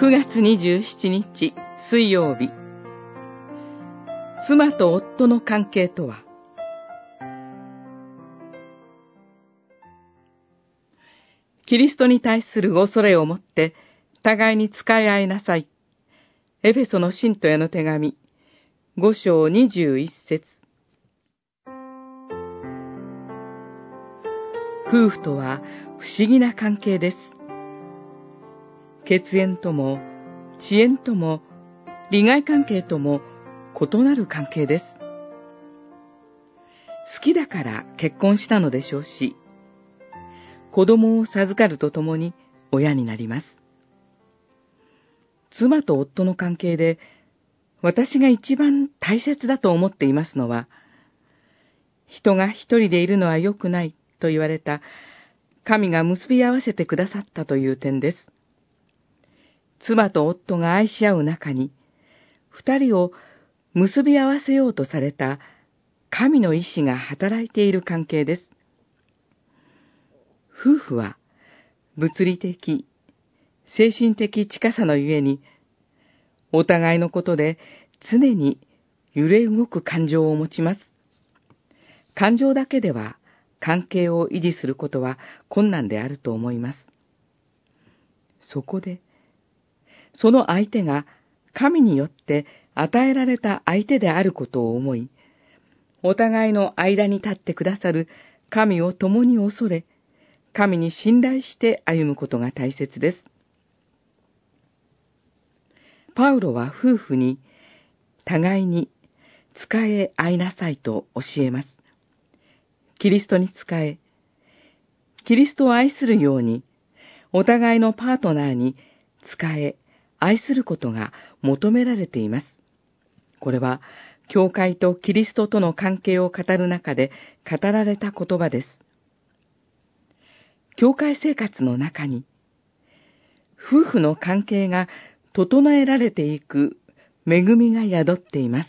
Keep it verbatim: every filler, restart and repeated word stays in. くがつにじゅうしちにち水曜日、妻と夫の関係とは。キリストに対する恐れをもって互いに使い合いなさい。エフェソの信徒への手紙、ごしょうにじゅういっせつ。夫婦とは不思議な関係です。血縁とも、地縁とも、利害関係とも異なる関係です。好きだから結婚したのでしょうし、子供を授かるとともに親になります。妻と夫の関係で、私が一番大切だと思っていますのは、人が一人でいるのは良くないと言われた、神が結び合わせてくださったという点です。妻と夫が愛し合う中に、二人を結び合わせようとされた神の意志が働いている関係です。夫婦は物理的、精神的近さのゆえに、お互いのことで常に揺れ動く感情を持ちます。感情だけでは関係を維持することは困難であると思います。そこで、その相手が神によって与えられた相手であることを思い、お互いの間に立ってくださる神を共に恐れ、神に信頼して歩むことが大切です。パウロは夫婦に、互いに使え合いなさいと教えます。キリストに使え、キリストを愛するように、お互いのパートナーに使え、愛することが求められています。これは、教会とキリストとの関係を語る中で語られた言葉です。教会生活の中に、夫婦の関係が整えられていく恵みが宿っています。